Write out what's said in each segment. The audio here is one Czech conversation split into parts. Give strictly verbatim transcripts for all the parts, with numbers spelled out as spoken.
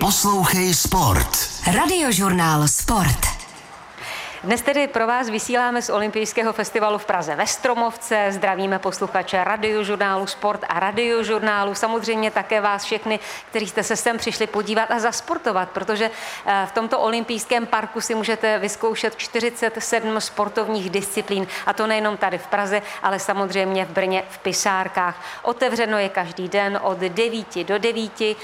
Poslouchej Sport. Radiožurnál Sport. Dnes tedy pro vás vysíláme z olympijského festivalu v Praze ve Stromovce. Zdravíme posluchače Radiožurnálu Sport a Radiožurnálu. Samozřejmě také vás všechny, kteří jste se sem přišli podívat a zasportovat, protože v tomto olympijském parku si můžete vyzkoušet čtyřicet sedm sportovních disciplín. A to nejenom tady v Praze, ale samozřejmě v Brně v Pisárkách. Otevřeno je každý den od devíti do devíti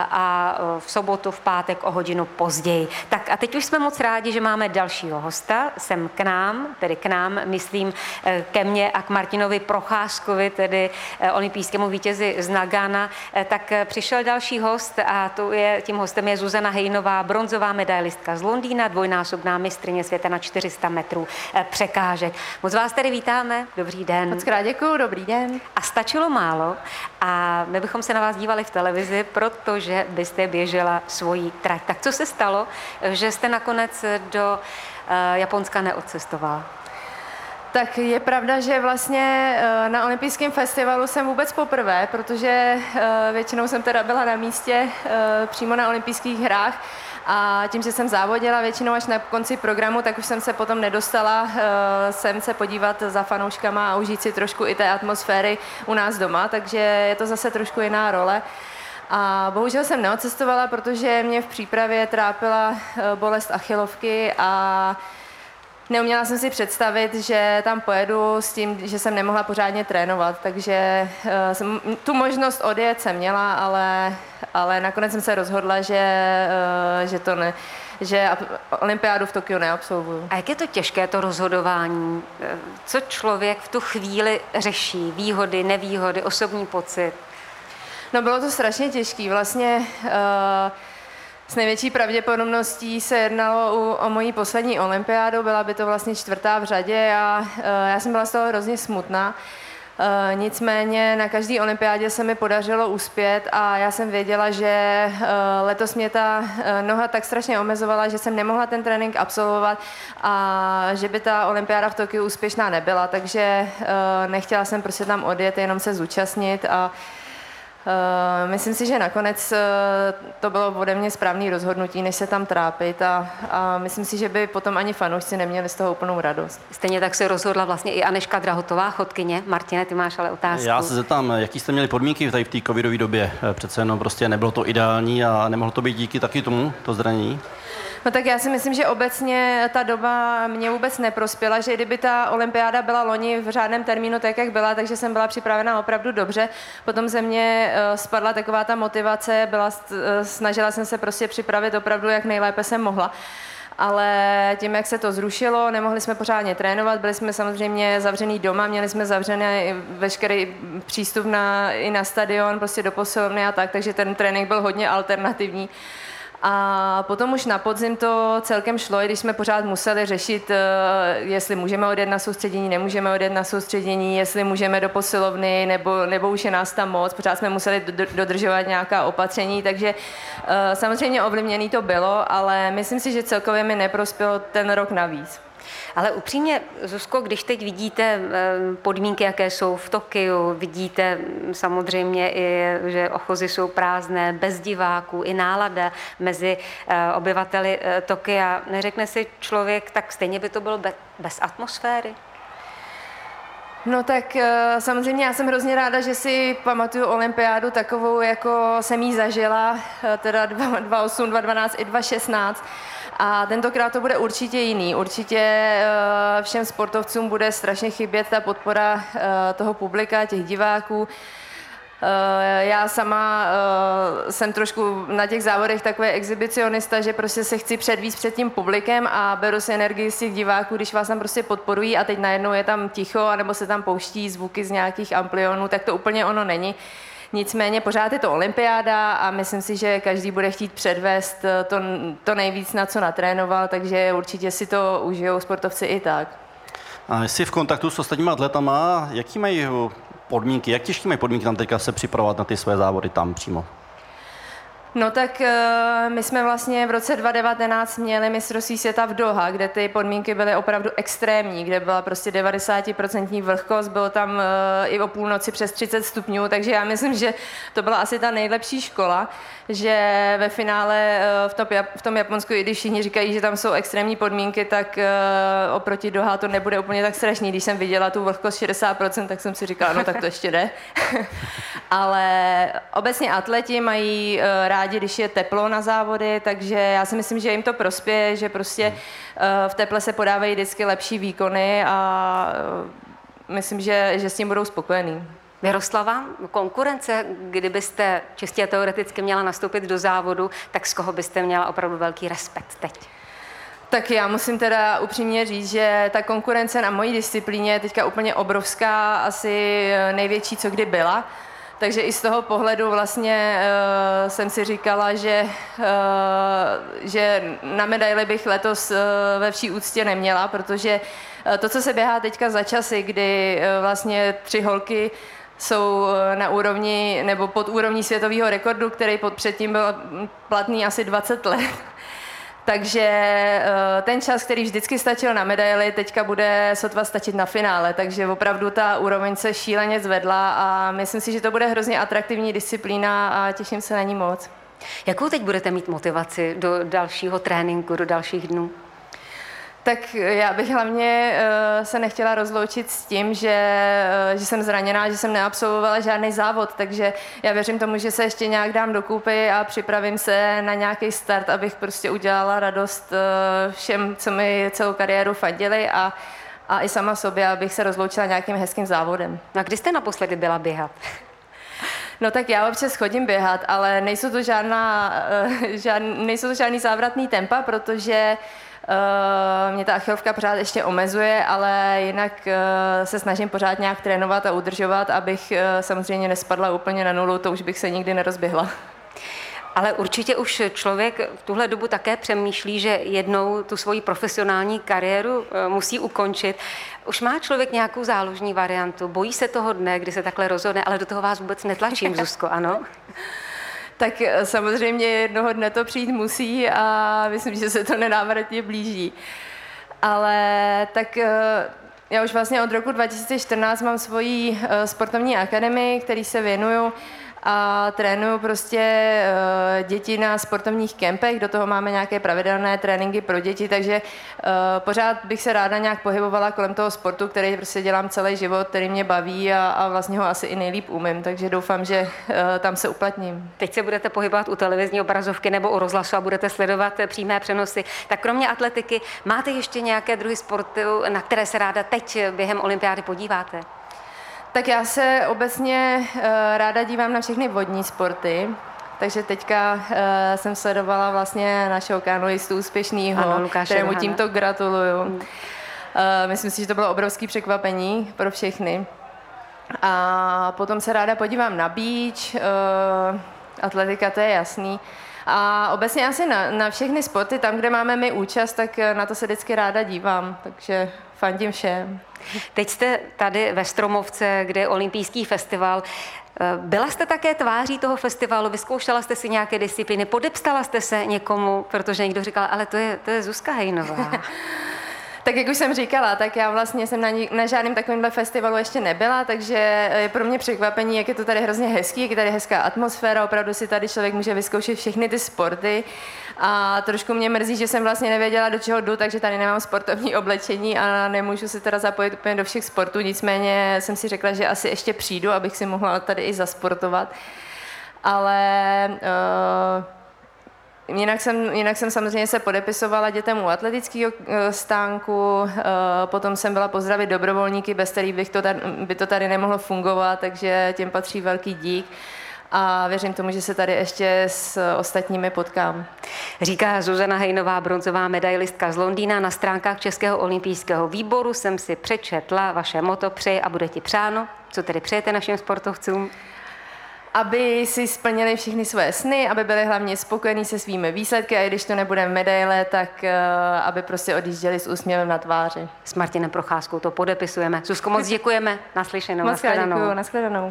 a v sobotu, v pátek o hodinu později. Tak a teď už jsme moc rádi, že máme dalšího hosta, sem k nám, tedy k nám, myslím ke mně a k Martinovi Procházkovi, tedy olympijskému vítězi z Nagana, tak přišel další host a to je, tím hostem je Zuzana Hejnová, bronzová medailistka z Londýna, dvojnásobná mistryně světa na čtyři sta metrů překážek. Moc vás tedy vítáme, dobrý den. Mockrát děkuju, dobrý den. A stačilo málo a my bychom se na vás dívali v televizi, protože byste běžela svoji trať. Tak co se stalo, že jste nakonec do Japonska neodcestovala? Tak je pravda, že vlastně na olympijském festivalu jsem vůbec poprvé, protože většinou jsem teda byla na místě přímo na olympijských hrách a tím, že jsem závodila většinou až na konci programu, tak už jsem se potom nedostala sem se podívat za fanouškama a užít si trošku i té atmosféry u nás doma, takže je to zase trošku jiná role. A bohužel jsem neodcestovala, protože mě v přípravě trápila bolest achilovky a neuměla jsem si představit, že tam pojedu s tím, že jsem nemohla pořádně trénovat, takže jsem, tu možnost odjet jsem měla, ale, ale nakonec jsem se rozhodla, že, že to ne, že olympiádu v Tokiu neabsolvuju. A jak je to těžké, to rozhodování? Co člověk v tu chvíli řeší? Výhody, nevýhody, osobní pocit? No bylo to strašně těžký, vlastně uh, s největší pravděpodobností se jednalo u, o moji poslední olympiádu, byla by to vlastně čtvrtá v řadě a uh, já jsem byla z toho hrozně smutná. Uh, nicméně na každé olympiádě se mi podařilo uspět a já jsem věděla, že uh, letos mě ta uh, noha tak strašně omezovala, že jsem nemohla ten trénink absolvovat a že by ta olympiáda v Tokiu úspěšná nebyla, takže uh, nechtěla jsem prostě tam odjet, jenom se zúčastnit a Uh, myslím si, že nakonec uh, to bylo ode mě správné rozhodnutí, než se tam trápit a, a myslím si, že by potom ani fanoušci neměli z toho úplnou radost. Stejně tak se rozhodla vlastně i Aneška Drahotová, chodkyně. Martine, ty máš ale otázku. Já se zeptám, jaký jste měli podmínky tady v té covidové době? Přece jenom prostě nebylo to ideální a nemohlo to být díky taky tomu, to zranění? No tak já si myslím, že obecně ta doba mě vůbec neprospěla, že kdyby ta olympiáda byla loni v řádném termínu tak, jak byla, takže jsem byla připravena opravdu dobře. Potom ze mě spadla taková ta motivace, byla, snažila jsem se prostě připravit opravdu, jak nejlépe jsem mohla. Ale tím, jak se to zrušilo, nemohli jsme pořádně trénovat, byli jsme samozřejmě zavřený doma, měli jsme zavřený veškerý přístup na, i na stadion, prostě do posilovny a tak, takže ten trénink byl hodně alternativní. A potom už na podzim to celkem šlo, i když jsme pořád museli řešit, jestli můžeme odjet na soustředění, nemůžeme odjet na soustředění, jestli můžeme do posilovny, nebo, nebo už je nás tam moc, pořád jsme museli dodržovat nějaká opatření, takže samozřejmě ovlivněný to bylo, ale myslím si, že celkově mi neprospělo ten rok navíc. Ale upřímně, Zuzko, když teď vidíte podmínky, jaké jsou v Tokiu, vidíte samozřejmě i, že ochozy jsou prázdné, bez diváků, i nálada mezi obyvateli Tokia, neřekne si člověk, tak stejně by to bylo bez atmosféry? No tak samozřejmě já jsem hrozně ráda, že si pamatuju olympiádu takovou, jako jsem jí zažila, teda dva tisíce osm, dva tisíce dvanáct i dva tisíce šestnáct. A tentokrát to bude určitě jiný. Určitě všem sportovcům bude strašně chybět ta podpora toho publika, těch diváků. Já sama jsem trošku na těch závodech takový exhibicionista, že prostě se chci předvíst před tím publikem a beru si energii z těch diváků, když vás tam prostě podporují a teď najednou je tam ticho, anebo se tam pouští zvuky z nějakých amplionů, tak to úplně ono není. Nicméně pořád je to olympiáda a myslím si, že každý bude chtít předvést to, to nejvíc, na co natrénoval, takže určitě si to užijou sportovci i tak. A jsi v kontaktu s ostatníma atletama, jaký mají podmínky, jak těžké mají podmínky tam teďka se připravovat na ty své závody tam přímo? No tak my jsme vlastně v roce dva tisíce devatenáct měli mistrovství světa v Dauhá, kde ty podmínky byly opravdu extrémní, kde byla prostě devadesát procent vlhkost, bylo tam i o půlnoci přes třicet stupňů, takže já myslím, že to byla asi ta nejlepší škola, že ve finále v tom Japonsku, i když všichni říkají, že tam jsou extrémní podmínky, tak oproti Dauhá to nebude úplně tak strašný. Když jsem viděla tu vlhkost šedesát procent, tak jsem si říkala, no tak to ještě jde. Ale obecně atleti mají rádi, když je teplo na závody, takže já si myslím, že jim to prospěje, že prostě v teple se podávají vždycky lepší výkony a myslím, že, že s tím budou spokojení. Miroslava, konkurence, kdybyste čistě teoreticky měla nastoupit do závodu, tak z koho byste měla opravdu velký respekt teď? Tak já musím teda upřímně říct, že ta konkurence na mojí disciplíně je teďka úplně obrovská, asi největší, co kdy byla. Takže i z toho pohledu vlastně uh, jsem si říkala, že, uh, že na medaili bych letos uh, ve vší úctě neměla, protože uh, to, co se běhá teďka za časy, kdy uh, vlastně tři holky jsou na úrovni nebo pod úrovní světového rekordu, který pod, předtím byl platný asi dvacet let. Takže ten čas, který vždycky stačil na medaili, teďka bude sotva stačit na finále, takže opravdu ta úroveň se šíleně zvedla a myslím si, že to bude hrozně atraktivní disciplína a těším se na ní moc. Jakou teď budete mít motivaci do dalšího tréninku, do dalších dnů? Tak já bych hlavně se nechtěla rozloučit s tím, že, že jsem zraněná, že jsem neabsolvovala žádný závod, takže já věřím tomu, že se ještě nějak dám dokupy a připravím se na nějaký start, abych prostě udělala radost všem, co mi celou kariéru fandili a, a i sama sobě, abych se rozloučila nějakým hezkým závodem. A kdy jste naposledy byla běhat? No tak já občas chodím běhat, ale nejsou to, žádná, žádný, nejsou to žádný závratný tempa, protože Uh, mě ta achilovka pořád ještě omezuje, ale jinak uh, se snažím pořád nějak trénovat a udržovat, abych uh, samozřejmě nespadla úplně na nulu, to už bych se nikdy nerozběhla. Ale určitě už člověk v tuhle dobu také přemýšlí, že jednou tu svoji profesionální kariéru musí ukončit. Už má člověk nějakou záložní variantu, bojí se toho dne, kdy se takhle rozhodne, ale do toho vás vůbec netlačím, Zuzko, ano? Tak samozřejmě jednoho dne to přijít musí a myslím, že se to nenávratně blíží. Ale tak já už vlastně od roku dva tisíce čtrnáct mám svoji sportovní akademii, který se věnuju a trénuju prostě děti na sportovních kempech, do toho máme nějaké pravidelné tréninky pro děti, takže pořád bych se ráda nějak pohybovala kolem toho sportu, který prostě dělám celý život, který mě baví a, a vlastně ho asi i nejlíp umím, takže doufám, že tam se uplatním. Teď se budete pohybovat u televizní obrazovky nebo u rozhlasu a budete sledovat přímé přenosy. Tak kromě atletiky máte ještě nějaké druhy sportu, na které se ráda teď během olympiády podíváte? Tak já se obecně uh, ráda dívám na všechny vodní sporty, takže teďka uh, jsem sledovala vlastně našeho kanoistu úspěšného, kterému tímto gratuluju. Hmm. Uh, myslím si, že to bylo obrovské překvapení pro všechny. A potom se ráda podívám na beach, uh, atletika, to je jasný. A obecně asi na, na všechny sporty, tam, kde máme my účast, tak na to se vždycky ráda dívám, takže fandím všem. Teď jste tady ve Stromovce, kde je olympijský festival. Byla jste také tváří toho festivalu, vyzkoušela jste si nějaké disciplíny, podepsala jste se někomu, protože někdo říkal, ale to je, to je Zuzka Hejnová. Tak jak už jsem říkala, tak já vlastně jsem na, ní, na žádném takovémhle festivalu ještě nebyla, takže je pro mě překvapení, jak je to tady hrozně hezký, jak je tady hezká atmosféra, opravdu si tady člověk může vyzkoušet všechny ty sporty a trošku mě mrzí, že jsem vlastně nevěděla, do čeho jdu, takže tady nemám sportovní oblečení a nemůžu se teda zapojit úplně do všech sportů, nicméně jsem si řekla, že asi ještě přijdu, abych si mohla tady i zasportovat, ale... Uh... Jinak jsem, jinak jsem samozřejmě se podepisovala dětem u atletického stánku, potom jsem byla pozdravit dobrovolníky, bez kterých bych to tady, by to tady nemohlo fungovat, takže těm patří velký dík. A věřím tomu, že se tady ještě s ostatními potkám. Říká Zuzana Hejnová, bronzová medailistka z Londýna. Na stránkách Českého olympijského výboru jsem si přečetla vaše motto Přeji a bude ti přáno. Co tedy přejete našim sportovcům? Aby si splnili všechny svoje sny, aby byli hlavně spokojení se svými výsledky a i když to nebude medaile, tak aby prostě odjížděli s úsměvem na tváři. S Martinem Procházkou to podepisujeme. Zuzko, moc děkujeme. Naslyšenou. Moc děkuju. Nashledanou.